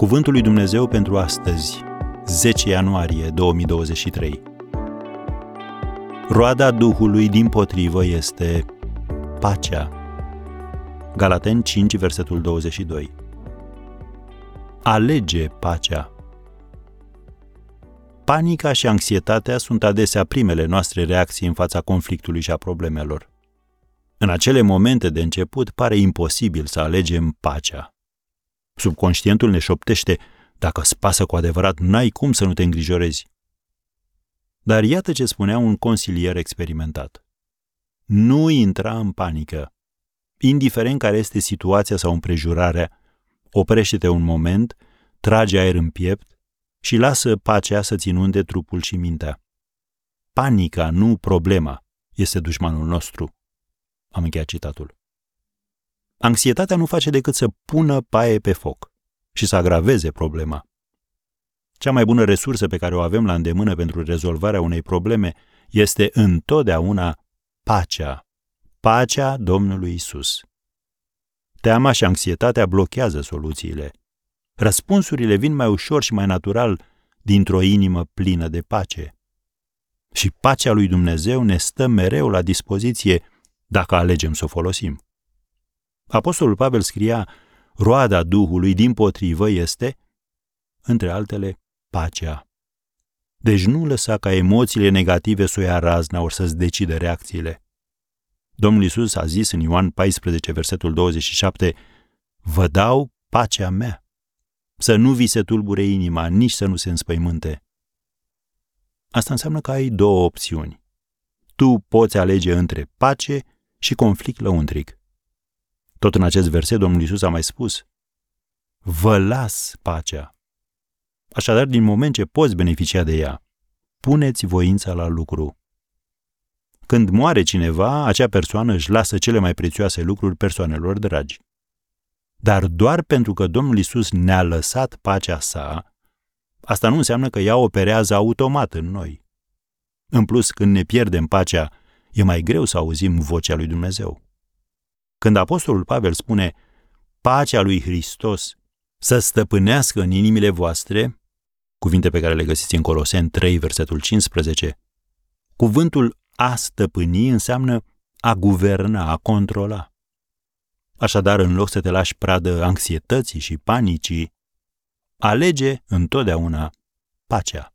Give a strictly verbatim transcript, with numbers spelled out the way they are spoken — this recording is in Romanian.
Cuvântul lui Dumnezeu pentru astăzi, zece ianuarie două mii douăzeci și trei. Roada Duhului dimpotrivă este pacea. Galateni cinci, versetul douăzeci și doi. Alege pacea. Panica și anxietatea sunt adesea primele noastre reacții în fața conflictului și a problemelor. În acele momente de început pare imposibil să alegem pacea. Subconștientul ne șoptește, dacă îți pasă cu adevărat, n-ai cum să nu te îngrijorezi. Dar iată ce spunea un consilier experimentat. Nu intra în panică. Indiferent care este situația sau împrejurarea, oprește-te un moment, trage aer în piept și lasă pacea să-ți inunde trupul și mintea. Panica, nu problema, este dușmanul nostru. Am încheiat citatul. Anxietatea nu face decât să pună paie pe foc și să agraveze problema. Cea mai bună resursă pe care o avem la îndemână pentru rezolvarea unei probleme este întotdeauna pacea. Pacea Domnului Isus. Teama și anxietatea blochează soluțiile. Răspunsurile vin mai ușor și mai natural dintr-o inimă plină de pace. Și pacea lui Dumnezeu ne stă mereu la dispoziție dacă alegem să o folosim. Apostolul Pavel scria, roada Duhului dimpotrivă este, între altele, pacea. Deci nu lăsa ca emoțiile negative să o ia razna ori să-ți decide reacțiile. Domnul Iisus a zis în Ioan paisprezece, versetul douăzeci și șapte, vă dau pacea mea, să nu vi se tulbure inima, nici să nu se înspăimânte. Asta înseamnă că ai două opțiuni. Tu poți alege între pace și conflict lăuntric. Tot în acest verset Domnul Iisus a mai spus, vă las pacea. Așadar, din moment ce poți beneficia de ea, puneți voința la lucru. Când moare cineva, acea persoană își lasă cele mai prețioase lucruri persoanelor dragi. Dar doar pentru că Domnul Iisus ne-a lăsat pacea sa, asta nu înseamnă că ea operează automat în noi. În plus, când ne pierdem pacea, e mai greu să auzim vocea lui Dumnezeu. Când apostolul Pavel spune, pacea lui Hristos să stăpânească în inimile voastre, cuvinte pe care le găsiți în Coloseni trei, versetul cincisprezece, cuvântul a stăpâni înseamnă a guverna, a controla. Așadar, în loc să te lași pradă anxietății și panicii, alege întotdeauna pacea.